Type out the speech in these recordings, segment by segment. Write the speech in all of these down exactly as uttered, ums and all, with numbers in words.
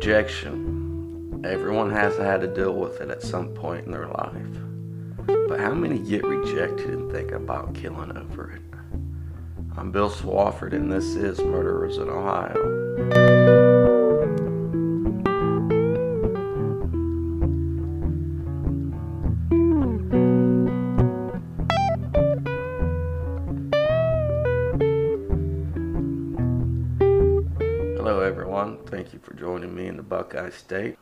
rejection. Everyone has had to deal with it at some point in their life. But how many get rejected and think about killing over it? I'm Bill Swofford, and this is Murderers in Ohio. Thank you for joining me in the Buckeye State.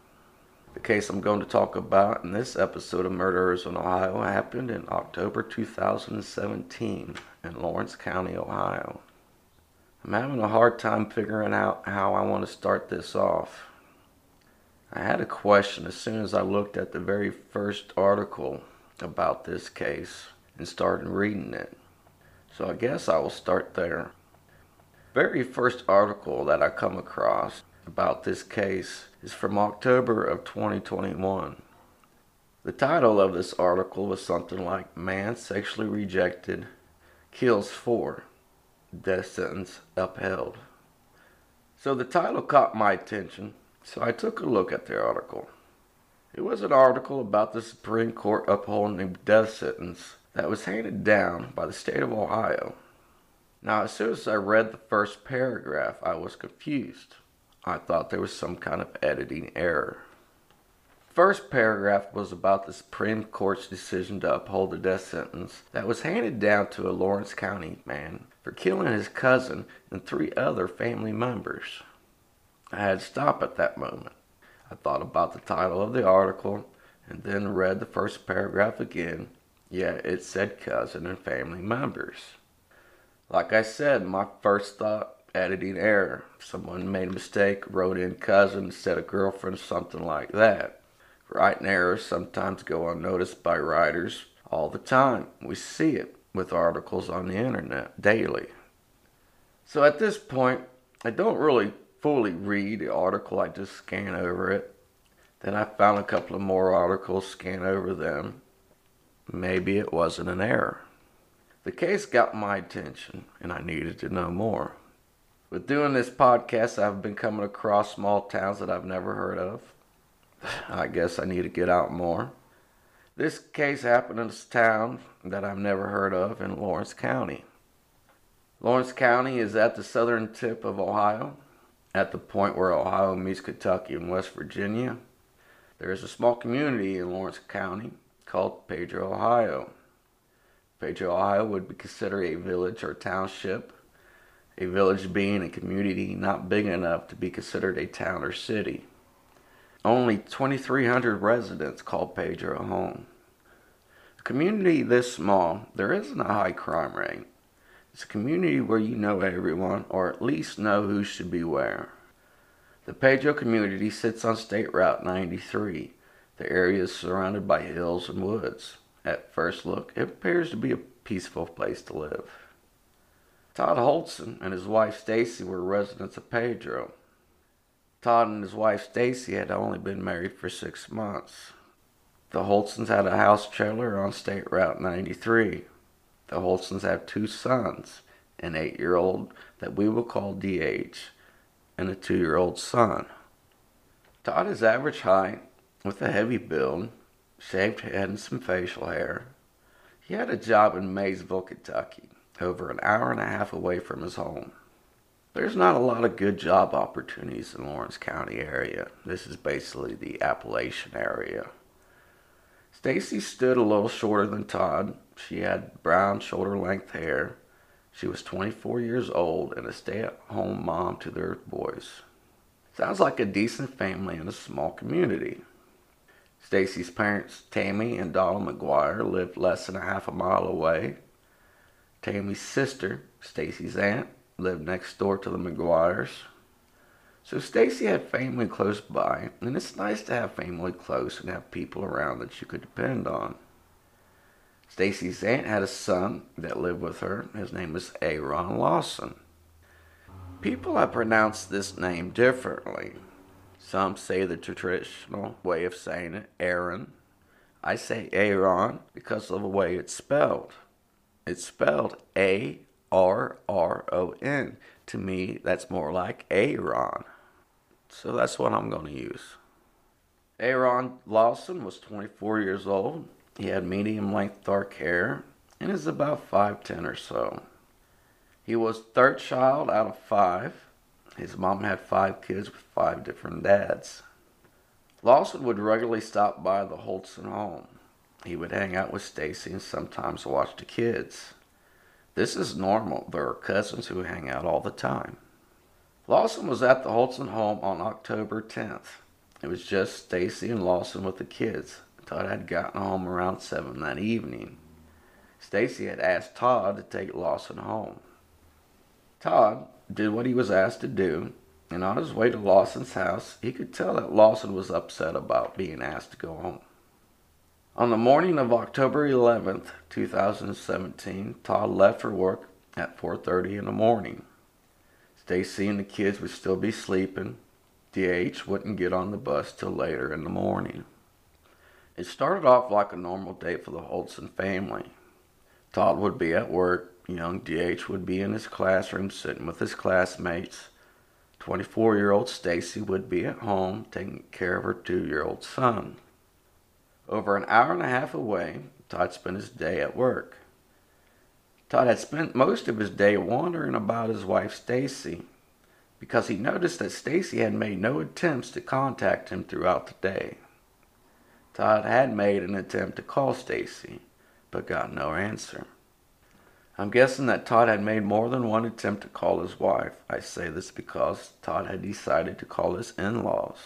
The case I'm going to talk about in this episode of Murderers in Ohio happened in October two thousand seventeen in Lawrence County, Ohio. I'm having a hard time figuring out how I want to start this off. I had a question as soon as I looked at the very first article about this case and started reading it. So I guess I will start there. The very first article that I come across about this case is from October of twenty twenty-one. The title of this article was something like "Man Sexually Rejected Kills Four, Death Sentence Upheld." So the title caught my attention, so I took a look at the article. It was an article about the Supreme Court upholding a death sentence that was handed down by the state of Ohio. Now, as soon as I read the first paragraph, I was confused. I thought there was some kind of editing error. The first paragraph was about the Supreme Court's decision to uphold the death sentence that was handed down to a Lawrence County man for killing his cousin and three other family members. I had to stop at that moment. I thought about the title of the article and then read the first paragraph again. Yeah, it said cousin and family members. Like I said, my first thought, editing error. Someone made a mistake, wrote in cousin instead of girlfriend, something like that. Writing errors sometimes go unnoticed by writers all the time. We see it with articles on the internet daily. So at this point, I don't really fully read the article, I just scan over it. Then I found a couple of more articles, scan over them. Maybe it wasn't an error. The case got my attention, and I needed to know more. With doing this podcast, I've been coming across small towns that I've never heard of. I guess I need to get out more. This case happened in a town that I've never heard of in Lawrence County. Lawrence County is at the southern tip of Ohio, at the point where Ohio meets Kentucky and West Virginia. There is a small community in Lawrence County called Pedro, Ohio. Pedro, Ohio would be considered a village or township, a village being a community not big enough to be considered a town or city. Only twenty-three hundred residents call Pedro home. A community this small, there isn't a high crime rate. It's a community where you know everyone, or at least know who should be where. The Pedro community sits on State Route ninety-three. The area is surrounded by hills and woods. At first look, it appears to be a peaceful place to live. Todd Holston and his wife Stacy were residents of Pedro. Todd and his wife Stacy had only been married for six months. The Holstons had a house trailer on State Route ninety-three. The Holstons have two sons, an eight-year-old that we will call D H, and a two-year-old son. Todd is average height, with a heavy build, shaved head and some facial hair. He had a job in Maysville, Kentucky, over an hour and a half away from his home. There's not a lot of good job opportunities in Lawrence County area. This is basically the Appalachian area. Stacy stood a little shorter than Todd. She had brown shoulder-length hair. She was twenty-four years old and a stay-at-home mom to their boys. Sounds like a decent family in a small community. Stacy's parents, Tammy and Donald McGuire, lived less than a half a mile away. Tammy's sister, Stacy's aunt, lived next door to the McGuires. So Stacy had family close by, and it's nice to have family close and have people around that you could depend on. Stacy's aunt had a son that lived with her. His name was Aaron Lawson. People have pronounced this name differently. Some say the traditional way of saying it, Aaron. I say Aaron because of the way it's spelled. It's spelled A R R O N. To me, that's more like Aaron. So that's what I'm going to use. Aaron Lawson was twenty-four years old. He had medium length dark hair and is about five ten or so. He was third child out of five. His mom had five kids with five different dads. Lawson would regularly stop by the Holston home. He would hang out with Stacy and sometimes watch the kids. This is normal. There are cousins who hang out all the time. Lawson was at the Holston home on October tenth. It was just Stacy and Lawson with the kids. Todd had gotten home around seven that evening. Stacy had asked Todd to take Lawson home. Todd did what he was asked to do, and on his way to Lawson's house, he could tell that Lawson was upset about being asked to go home. On the morning of October eleventh, two thousand seventeen, Todd left for work at four thirty in the morning. Stacy and the kids would still be sleeping. D H wouldn't get on the bus till later in the morning. It started off like a normal day for the Holston family. Todd would be at work. Young D H would be in his classroom sitting with his classmates. twenty-four-year-old Stacy would be at home taking care of her two-year-old son. Over an hour and a half away, Todd spent his day at work. Todd had spent most of his day wandering about his wife Stacy because he noticed that Stacy had made no attempts to contact him throughout the day. Todd had made an attempt to call Stacy, but got no answer. I'm guessing that Todd had made more than one attempt to call his wife. I say this because Todd had decided to call his in-laws.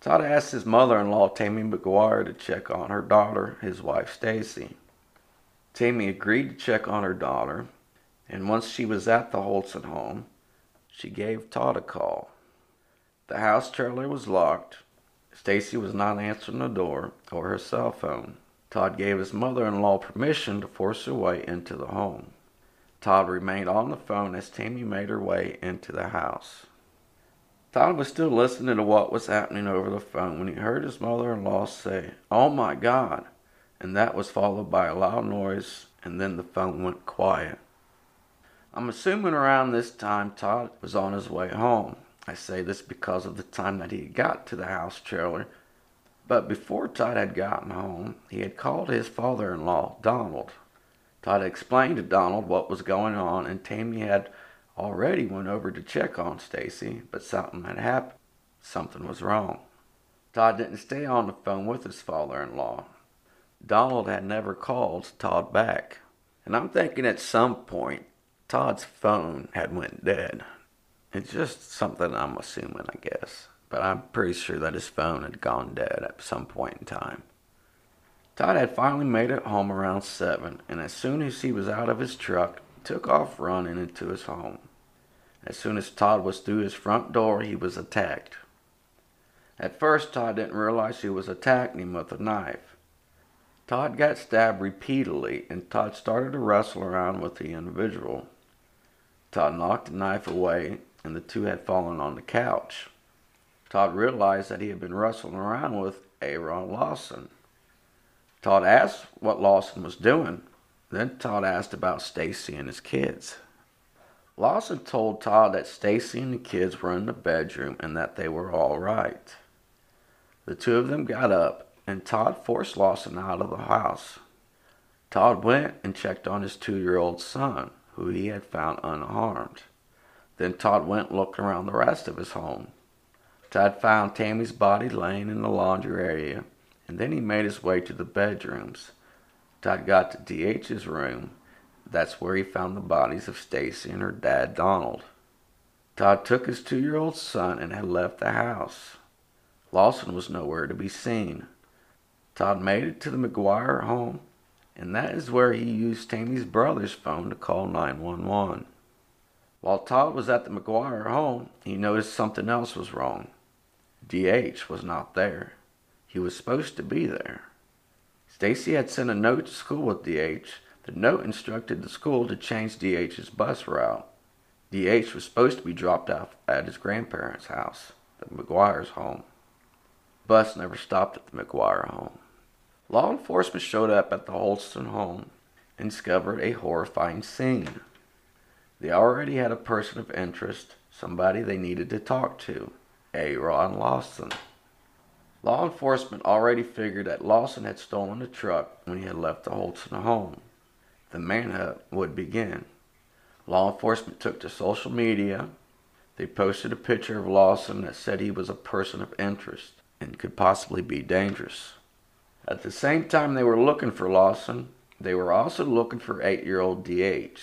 Todd asked his mother-in-law, Tammy McGuire, to check on her daughter, his wife, Stacy. Tammy agreed to check on her daughter, and once she was at the Holston home, she gave Todd a call. The house trailer was locked. Stacy was not answering the door or her cell phone. Todd gave his mother-in-law permission to force her way into the home. Todd remained on the phone as Tammy made her way into the house. Todd was still listening to what was happening over the phone when he heard his mother-in-law say, "Oh my God," and that was followed by a loud noise, and then the phone went quiet. I'm assuming around this time Todd was on his way home. I say this because of the time that he got to the house trailer. But before Todd had gotten home, he had called his father-in-law, Donald. Todd explained to Donald what was going on, and Tammy had already went over to check on Stacy, but something had happened. Something was wrong. Todd didn't stay on the phone with his father-in-law. Donald had never called Todd back. And I'm thinking at some point, Todd's phone had went dead. It's just something I'm assuming, I guess. But I'm pretty sure that his phone had gone dead at some point in time. Todd had finally made it home around seven, and as soon as he was out of his truck, took off running into his home. As soon as Todd was through his front door, he was attacked. At first, Todd didn't realize he was attacking him with a knife. Todd got stabbed repeatedly, and Todd started to wrestle around with the individual. Todd knocked the knife away, and the two had fallen on the couch. Todd realized that he had been wrestling around with Aaron Lawson. Todd asked what Lawson was doing. Then Todd asked about Stacy and his kids. Lawson told Todd that Stacy and the kids were in the bedroom and that they were all right. The two of them got up, and Todd forced Lawson out of the house. Todd went and checked on his two-year-old son, who he had found unharmed. Then Todd went and looked around the rest of his home. Todd found Tammy's body laying in the laundry area, and then he made his way to the bedrooms. Todd got to D H's room. That's where he found the bodies of Stacy and her dad, Donald. Todd took his two-year-old son and had left the house. Lawson was nowhere to be seen. Todd made it to the McGuire home, and that is where he used Tammy's brother's phone to call nine one one. While Todd was at the McGuire home, he noticed something else was wrong. D H was not there. He was supposed to be there. Stacy had sent a note to school with D H. The note instructed the school to change D H's bus route. D H was supposed to be dropped off at his grandparents' house, the McGuire's home. The bus never stopped at the McGuire home. Law enforcement showed up at the Holston home and discovered a horrifying scene. They already had a person of interest, somebody they needed to talk to. Aaron Lawson. Law enforcement already figured that Lawson had stolen the truck when he had left the Holston home. The manhunt would begin. Law enforcement took to social media. They posted a picture of Lawson that said he was a person of interest and could possibly be dangerous. At the same time they were looking for Lawson, they were also looking for eight-year-old D H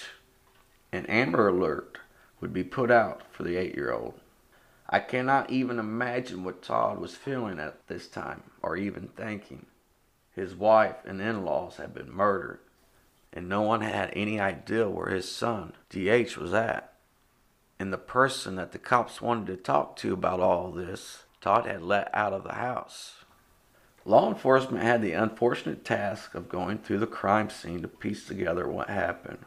An Amber Alert would be put out for the eight-year-old. I cannot even imagine what Todd was feeling at this time, or even thinking. His wife and in-laws had been murdered, and no one had any idea where his son, D H, was at. And the person that the cops wanted to talk to about all this, Todd had let out of the house. Law enforcement had the unfortunate task of going through the crime scene to piece together what happened.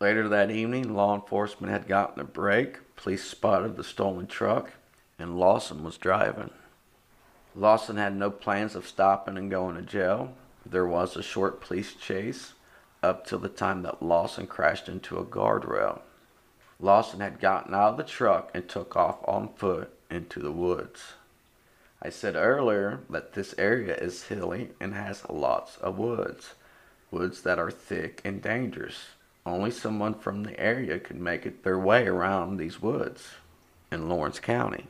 Later that evening, law enforcement had gotten a break. Police spotted the stolen truck, and Lawson was driving. Lawson had no plans of stopping and going to jail. There was a short police chase up till the time that Lawson crashed into a guardrail. Lawson had gotten out of the truck and took off on foot into the woods. I said earlier that this area is hilly and has lots of woods, woods that are thick and dangerous. Only someone from the area could make it their way around these woods in Lawrence County.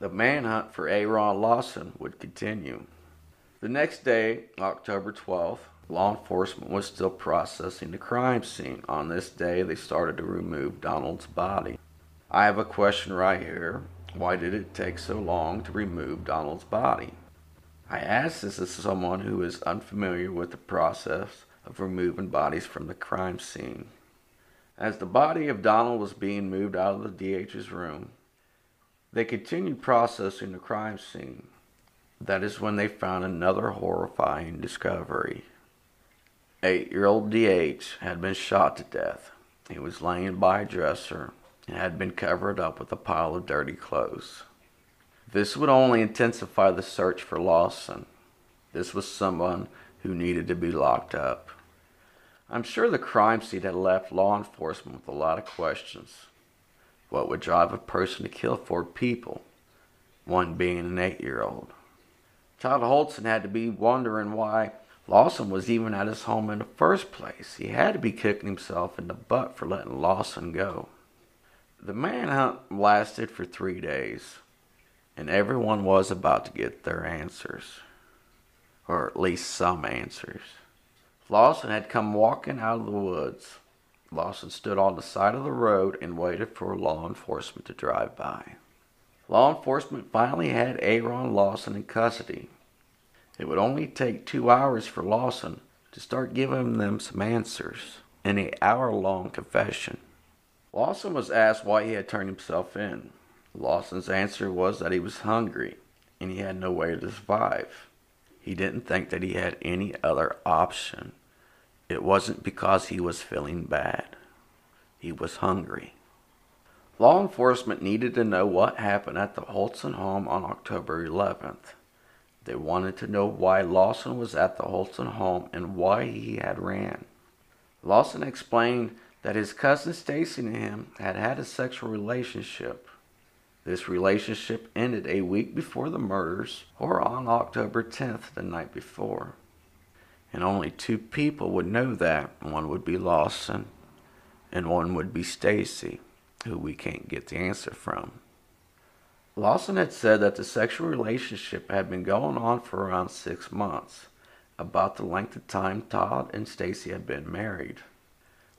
The manhunt for Aaron Lawson would continue. The next day, October twelfth, law enforcement was still processing the crime scene. On this day, they started to remove Donald's body. I have a question right here. Why did it take so long to remove Donald's body? I ask this as someone who is unfamiliar with the process of removing bodies from the crime scene. As the body of Donald was being moved out of the D H's room, they continued processing the crime scene. That is when they found another horrifying discovery. Eight-year-old D H had been shot to death. He was laying by a dresser and had been covered up with a pile of dirty clothes. This would only intensify the search for Lawson. This was someone who needed to be locked up. I'm sure the crime scene had left law enforcement with a lot of questions. What would drive a person to kill four people, one being an eight-year-old? Todd Holston had to be wondering why Lawson was even at his home in the first place. He had to be kicking himself in the butt for letting Lawson go. The manhunt lasted for three days, and everyone was about to get their answers. Or at least some answers. Lawson had come walking out of the woods. Lawson stood on the side of the road and waited for law enforcement to drive by. Law enforcement finally had Aaron Lawson in custody. It would only take two hours for Lawson to start giving them some answers in an hour-long confession. Lawson was asked why he had turned himself in. Lawson's answer was that he was hungry and he had no way to survive. He didn't think that he had any other option. It wasn't because he was feeling bad. He was hungry. Law enforcement needed to know what happened at the Holston home on October eleventh. They wanted to know why Lawson was at the Holston home and why he had ran. Lawson explained that his cousin Stacy and him had had a sexual relationship. This relationship ended a week before the murders, or on October tenth, the night before. And only two people would know that. One would be Lawson, and one would be Stacy, who we can't get the answer from. Lawson had said that the sexual relationship had been going on for around six months, about the length of time Todd and Stacy had been married.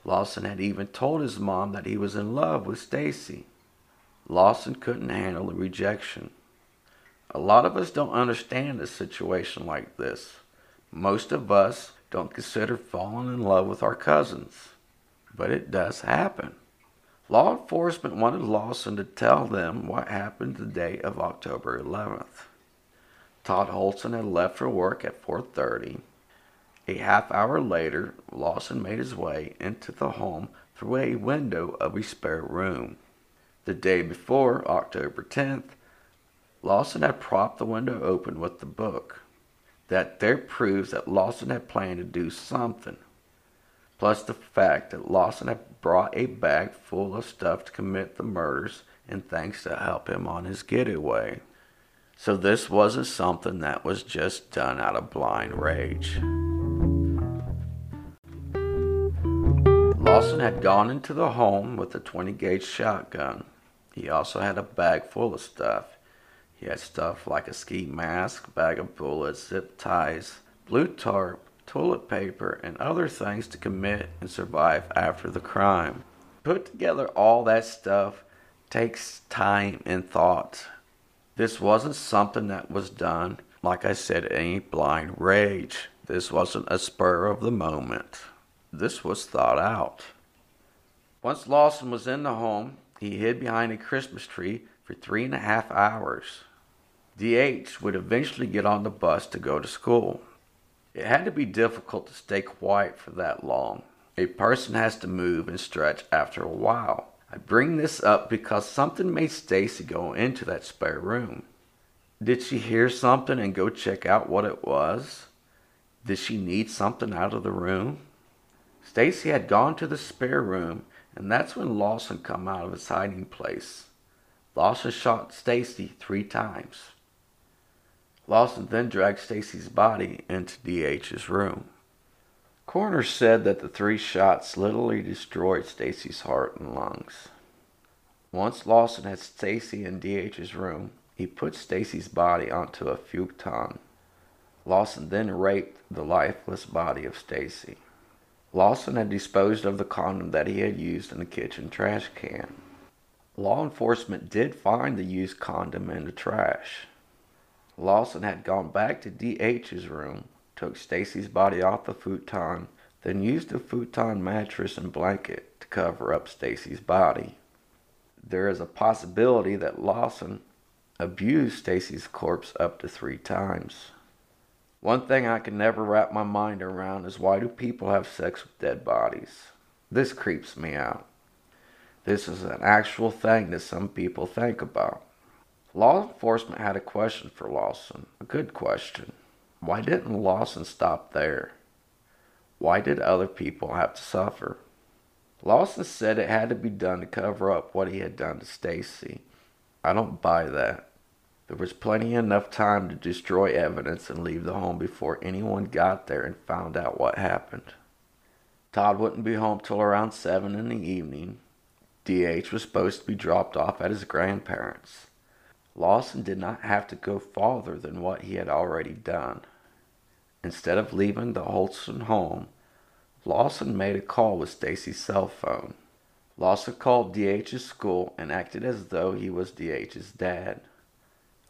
Lawson had even told his mom that he was in love with Stacy. Lawson couldn't handle the rejection. A lot of us don't understand a situation like this. Most of us don't consider falling in love with our cousins. But it does happen. Law enforcement wanted Lawson to tell them what happened the day of October eleventh. Todd Holston had left for work at four thirty. A half hour later, Lawson made his way into the home through a window of his spare room. The day before, October tenth, Lawson had propped the window open with the book. That there proves that Lawson had planned to do something. Plus the fact that Lawson had brought a bag full of stuff to commit the murders and things to help him on his getaway. So this wasn't something that was just done out of blind rage. Lawson had gone into the home with a twenty gauge shotgun. He also had a bag full of stuff. He had stuff like a ski mask, bag of bullets, zip ties, blue tarp, toilet paper, and other things to commit and survive after the crime. Put together all that stuff takes time and thought. This wasn't something that was done, like I said, any blind rage. This wasn't a spur of the moment. This was thought out. Once Lawson was in the home, he hid behind a Christmas tree for three and a half hours. D H would eventually get on the bus to go to school. It had to be difficult to stay quiet for that long. A person has to move and stretch after a while. I bring this up because something made Stacy go into that spare room. Did she hear something and go check out what it was? Did she need something out of the room? Stacy had gone to the spare room, and that's when Lawson come out of his hiding place. Lawson shot Stacy three times. Lawson then dragged Stacy's body into D H's room. Coroner said that the three shots literally destroyed Stacy's heart and lungs. Once Lawson had Stacy in D H's room, he put Stacy's body onto a futon. Lawson then raped the lifeless body of Stacy. Lawson had disposed of the condom that he had used in the kitchen trash can. Law enforcement did find the used condom in the trash. Lawson had gone back to D H's room, took Stacy's body off the futon, then used the futon mattress and blanket to cover up Stacy's body. There is a possibility that Lawson abused Stacy's corpse up to three times. One thing I can never wrap my mind around is, why do people have sex with dead bodies? This creeps me out. This is an actual thing that some people think about. Law enforcement had a question for Lawson, a good question. Why didn't Lawson stop there? Why did other people have to suffer? Lawson said it had to be done to cover up what he had done to Stacy. I don't buy that. There was plenty enough time to destroy evidence and leave the home before anyone got there and found out what happened. Todd wouldn't be home till around seven in the evening. D H was supposed to be dropped off at his grandparents'. Lawson did not have to go farther than what he had already done. Instead of leaving the Holston home, Lawson made a call with Stacy's cell phone. Lawson called D H's school and acted as though he was D H's dad.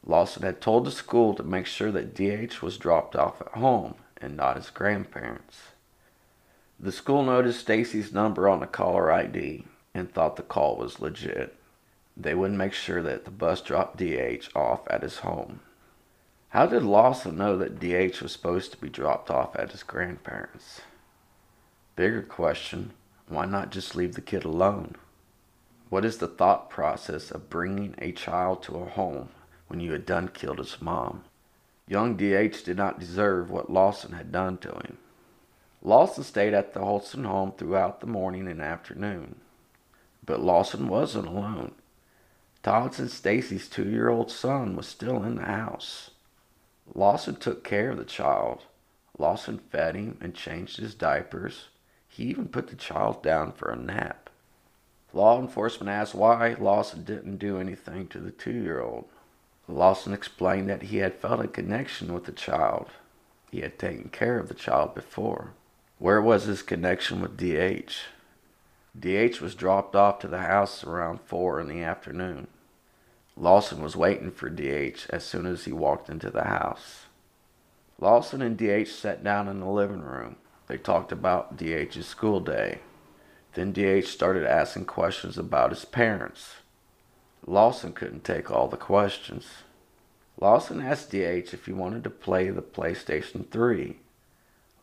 Lawson had told the school to make sure that D H was dropped off at home and not his grandparents'. The school noticed Stacy's number on the caller I D and thought the call was legit. They would make sure that the bus dropped D H off at his home. How did Lawson know that D H was supposed to be dropped off at his grandparents'? Bigger question, why not just leave the kid alone? What is the thought process of bringing a child to a home when you had done killed his mom? Young D H did not deserve what Lawson had done to him. Lawson stayed at the Holston home throughout the morning and afternoon. But Lawson wasn't alone. Todd's and Stacy's two-year-old son was still in the house. Lawson took care of the child. Lawson fed him and changed his diapers. He even put the child down for a nap. Law enforcement asked why Lawson didn't do anything to the two-year-old. Lawson explained that he had felt a connection with the child. He had taken care of the child before. Where was his connection with D H? D H was dropped off to the house around four in the afternoon. Lawson was waiting for D H as soon as he walked into the house. Lawson and D H sat down in the living room. They talked about D H's school day. Then D H started asking questions about his parents. Lawson couldn't take all the questions. Lawson asked D H if he wanted to play the PlayStation three.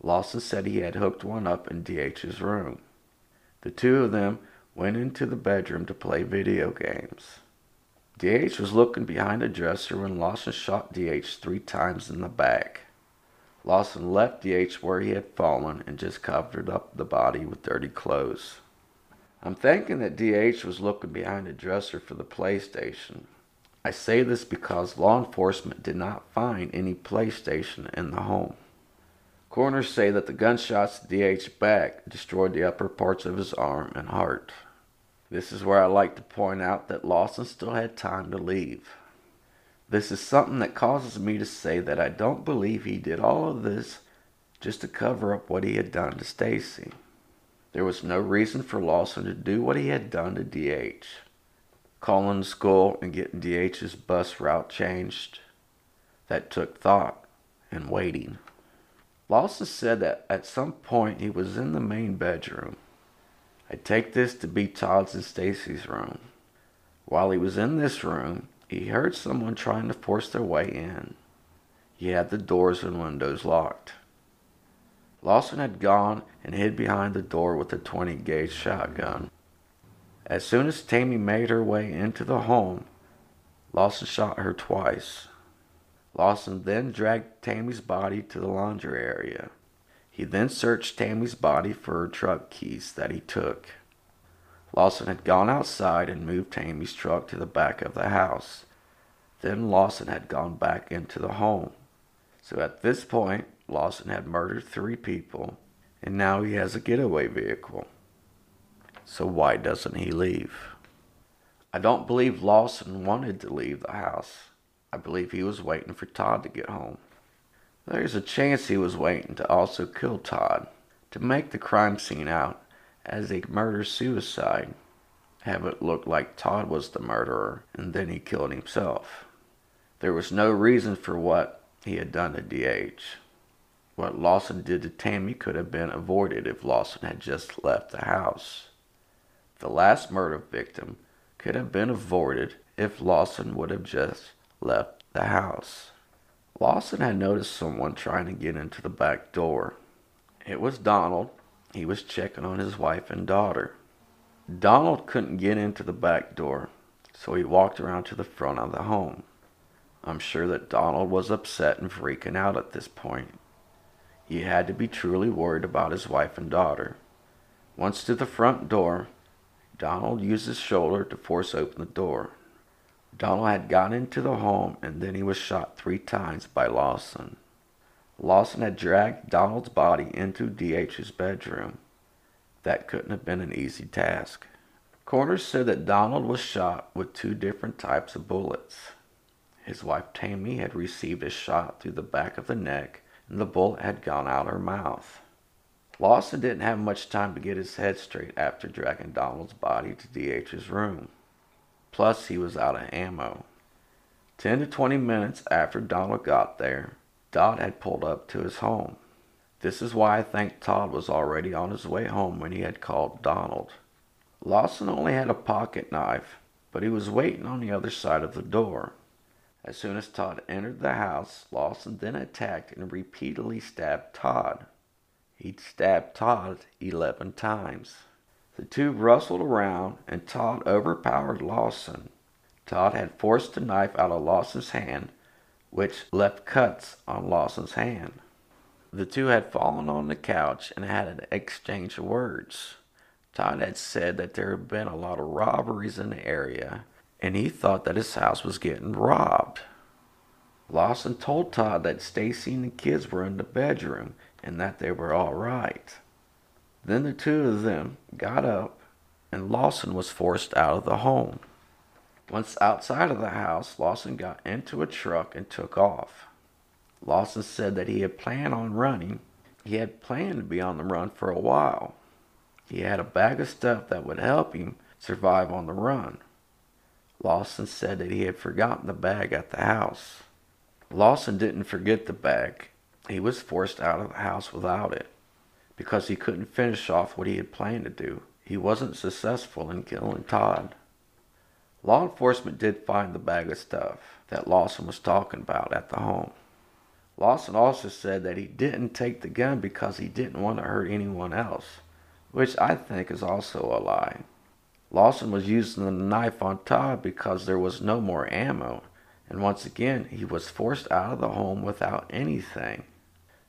Lawson said he had hooked one up in D H's room. The two of them went into the bedroom to play video games. D H was looking behind a dresser when Lawson shot D H three times in the back. Lawson left D H where he had fallen and just covered up the body with dirty clothes. I'm thinking that D H was looking behind the dresser for the PlayStation. I say this because law enforcement did not find any PlayStation in the home. Coroners say that the gunshots to D H's back destroyed the upper parts of his arm and heart. This is where I like to point out that Lawson still had time to leave. This is something that causes me to say that I don't believe he did all of this just to cover up what he had done to Stacy. There was no reason for Lawson to do what he had done to D H. Calling the school and getting D H's bus route changed. That took thought and waiting. Lawson said that at some point he was in the main bedroom. I take this to be Todd's and Stacy's room. While he was in this room, he heard someone trying to force their way in. He had the doors and windows locked. Lawson had gone and hid behind the door with a twenty gauge shotgun. As soon as Tammy made her way into the home, Lawson shot her twice. Lawson then dragged Tammy's body to the laundry area. He then searched Tammy's body for her truck keys that he took. Lawson had gone outside and moved Tammy's truck to the back of the house. Then Lawson had gone back into the home. So at this point, Lawson had murdered three people, and now he has a getaway vehicle. So why doesn't he leave? I don't believe Lawson wanted to leave the house. I believe he was waiting for Todd to get home. There's a chance he was waiting to also kill Todd, to make the crime scene out as a murder-suicide, have it look like Todd was the murderer, and then he killed himself. There was no reason for what he had done to D H. What Lawson did to Tammy could have been avoided if Lawson had just left the house. The last murder victim could have been avoided if Lawson would have just left the house. Lawson had noticed someone trying to get into the back door. It was Donald. He was checking on his wife and daughter. Donald couldn't get into the back door, so he walked around to the front of the home. I'm sure that Donald was upset and freaking out at this point. He had to be truly worried about his wife and daughter. Once to the front door, Donald used his shoulder to force open the door. Donald had gotten into the home, and then he was shot three times by Lawson. Lawson had dragged Donald's body into D H's bedroom. That couldn't have been an easy task. Coroners said that Donald was shot with two different types of bullets. His wife Tammy had received a shot through the back of the neck, and the bullet had gone out her mouth. Lawson didn't have much time to get his head straight after dragging Donald's body to D H's room. Plus, he was out of ammo. ten to twenty minutes after Donald got there, Todd had pulled up to his home. This is why I think Todd was already on his way home when he had called Donald. Lawson only had a pocket knife, but he was waiting on the other side of the door. As soon as Todd entered the house, Lawson then attacked and repeatedly stabbed Todd. He'd stabbed Todd eleven times. The two rustled around, and Todd overpowered Lawson. Todd had forced the knife out of Lawson's hand, which left cuts on Lawson's hand. The two had fallen on the couch and had an exchange of words. Todd had said that there had been a lot of robberies in the area, and he thought that his house was getting robbed. Lawson told Todd that Stacy and the kids were in the bedroom and that they were all right. Then the two of them got up, and Lawson was forced out of the home. Once outside of the house, Lawson got into a truck and took off. Lawson said that he had planned on running. He had planned to be on the run for a while. He had a bag of stuff that would help him survive on the run. Lawson said that he had forgotten the bag at the house. Lawson didn't forget the bag. He was forced out of the house without it, because he couldn't finish off what he had planned to do. He wasn't successful in killing Todd. Law enforcement did find the bag of stuff that Lawson was talking about at the home. Lawson also said that he didn't take the gun because he didn't want to hurt anyone else, which I think is also a lie. Lawson was using the knife on Todd because there was no more ammo, and once again he was forced out of the home without anything.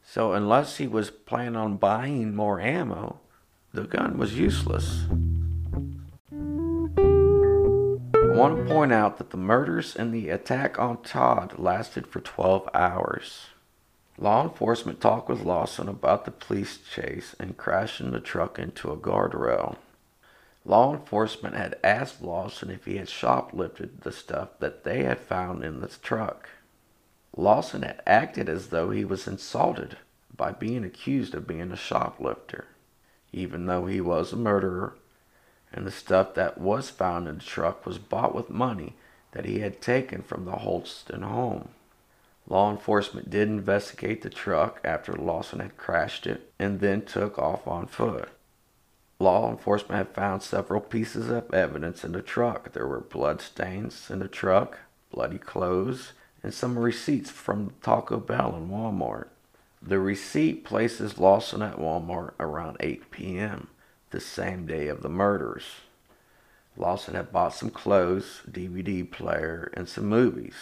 So unless he was planning on buying more ammo, the gun was useless. want to point out that the murders and the attack on Todd lasted for twelve hours. Law enforcement talked with Lawson about the police chase and crashing the truck into a guardrail. Law enforcement had asked Lawson if he had shoplifted the stuff that they had found in the truck. Lawson had acted as though he was insulted by being accused of being a shoplifter, even though he was a murderer, and the stuff that was found in the truck was bought with money that he had taken from the Holston home. Law enforcement did investigate the truck after Lawson had crashed it and then took off on foot. Law enforcement had found several pieces of evidence in the truck. There were blood stains in the truck, bloody clothes, and some receipts from Taco Bell and Walmart. The receipt places Lawson at Walmart around eight p m the same day of the murders. Lawson had bought some clothes, D V D player, and some movies.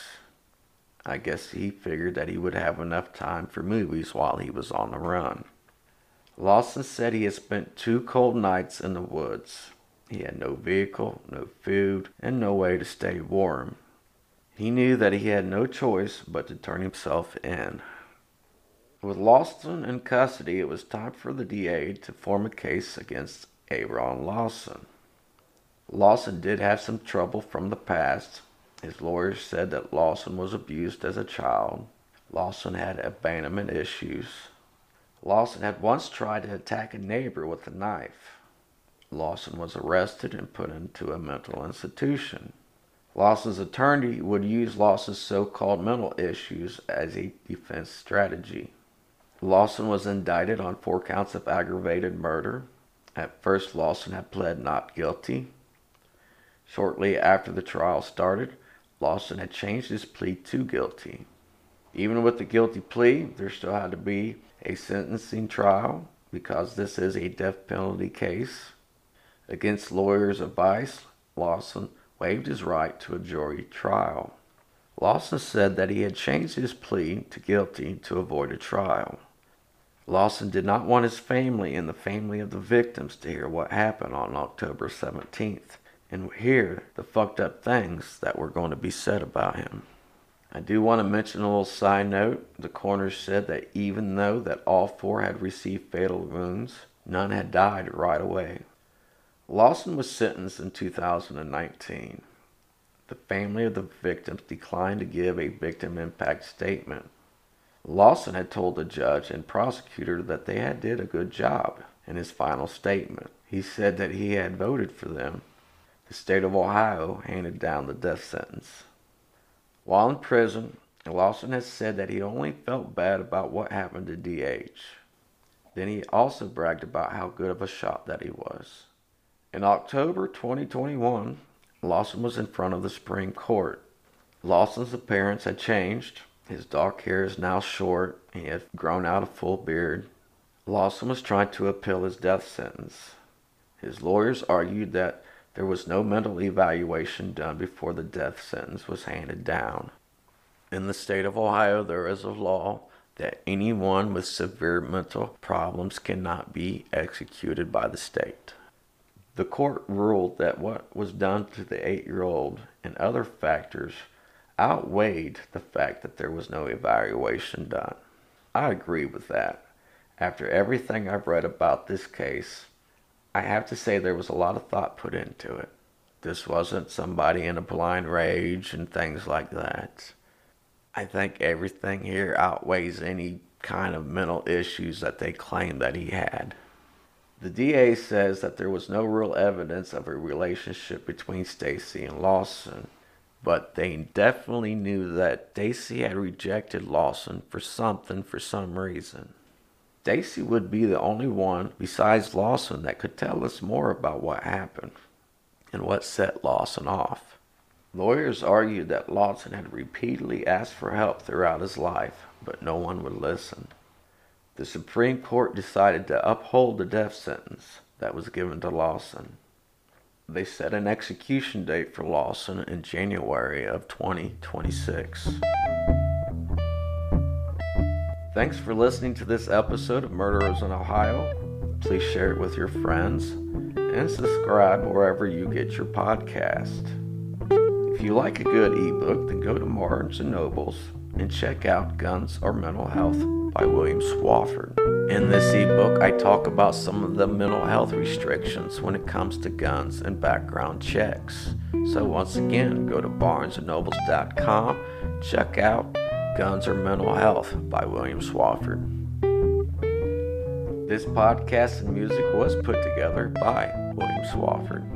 I guess he figured that he would have enough time for movies while he was on the run. Lawson said he had spent two cold nights in the woods. He had no vehicle, no food, and no way to stay warm. He knew that he had no choice but to turn himself in. With Lawson in custody, it was time for the D A to form a case against Aaron Lawson. Lawson did have some trouble from the past. His lawyers said that Lawson was abused as a child. Lawson had abandonment issues. Lawson had once tried to attack a neighbor with a knife. Lawson was arrested and put into a mental institution. Lawson's attorney would use Lawson's so-called mental issues as a defense strategy. Lawson was indicted on four counts of aggravated murder. At first, Lawson had pled not guilty. Shortly after the trial started, Lawson had changed his plea to guilty. Even with the guilty plea, there still had to be a sentencing trial because this is a death penalty case. Against lawyers' advice, Lawson waived his right to a jury trial. Lawson said that he had changed his plea to guilty to avoid a trial. Lawson did not want his family and the family of the victims to hear what happened on October seventeenth and hear the fucked up things that were going to be said about him. I do want to mention a little side note. The coroner said that even though that all four had received fatal wounds, none had died right away. Lawson was sentenced in two thousand nineteen. The family of the victims declined to give a victim impact statement. Lawson had told the judge and prosecutor that they had did a good job in his final statement. He said that he had voted for them. The state of Ohio handed down the death sentence. While in prison, Lawson has said that he only felt bad about what happened to D H Then he also bragged about how good of a shot that he was. In October twenty twenty-one, Lawson was in front of the Supreme Court. Lawson's appearance had changed. His dark hair is now short. He had grown out a full beard. Lawson was trying to appeal his death sentence. His lawyers argued that there was no mental evaluation done before the death sentence was handed down. In the state of Ohio, there is a law that anyone with severe mental problems cannot be executed by the state. The court ruled that what was done to the eight-year-old and other factors outweighed the fact that there was no evaluation done. I agree with that. After everything I've read about this case, I have to say there was a lot of thought put into it. This wasn't somebody in a blind rage and things like that. I think everything here outweighs any kind of mental issues that they claim that he had. The D A says that there was no real evidence of a relationship between Stacy and Lawson, but they definitely knew that Stacy had rejected Lawson for something for some reason. Stacy would be the only one besides Lawson that could tell us more about what happened and what set Lawson off. Lawyers argued that Lawson had repeatedly asked for help throughout his life, but no one would listen. The Supreme Court decided to uphold the death sentence that was given to Lawson. They set an execution date for Lawson in January of twenty twenty-six. Thanks for listening to this episode of Murderers in Ohio. Please share it with your friends and subscribe wherever you get your podcast. If you like a good ebook, then go to Barnes and Nobles and check out Guns or Mental Health by William Swofford. In this ebook, I talk about some of the mental health restrictions when it comes to guns and background checks. So once again, go to barnes and nobles dot com, check out Guns or Mental Health by William Swofford. This podcast and music was put together by William Swofford.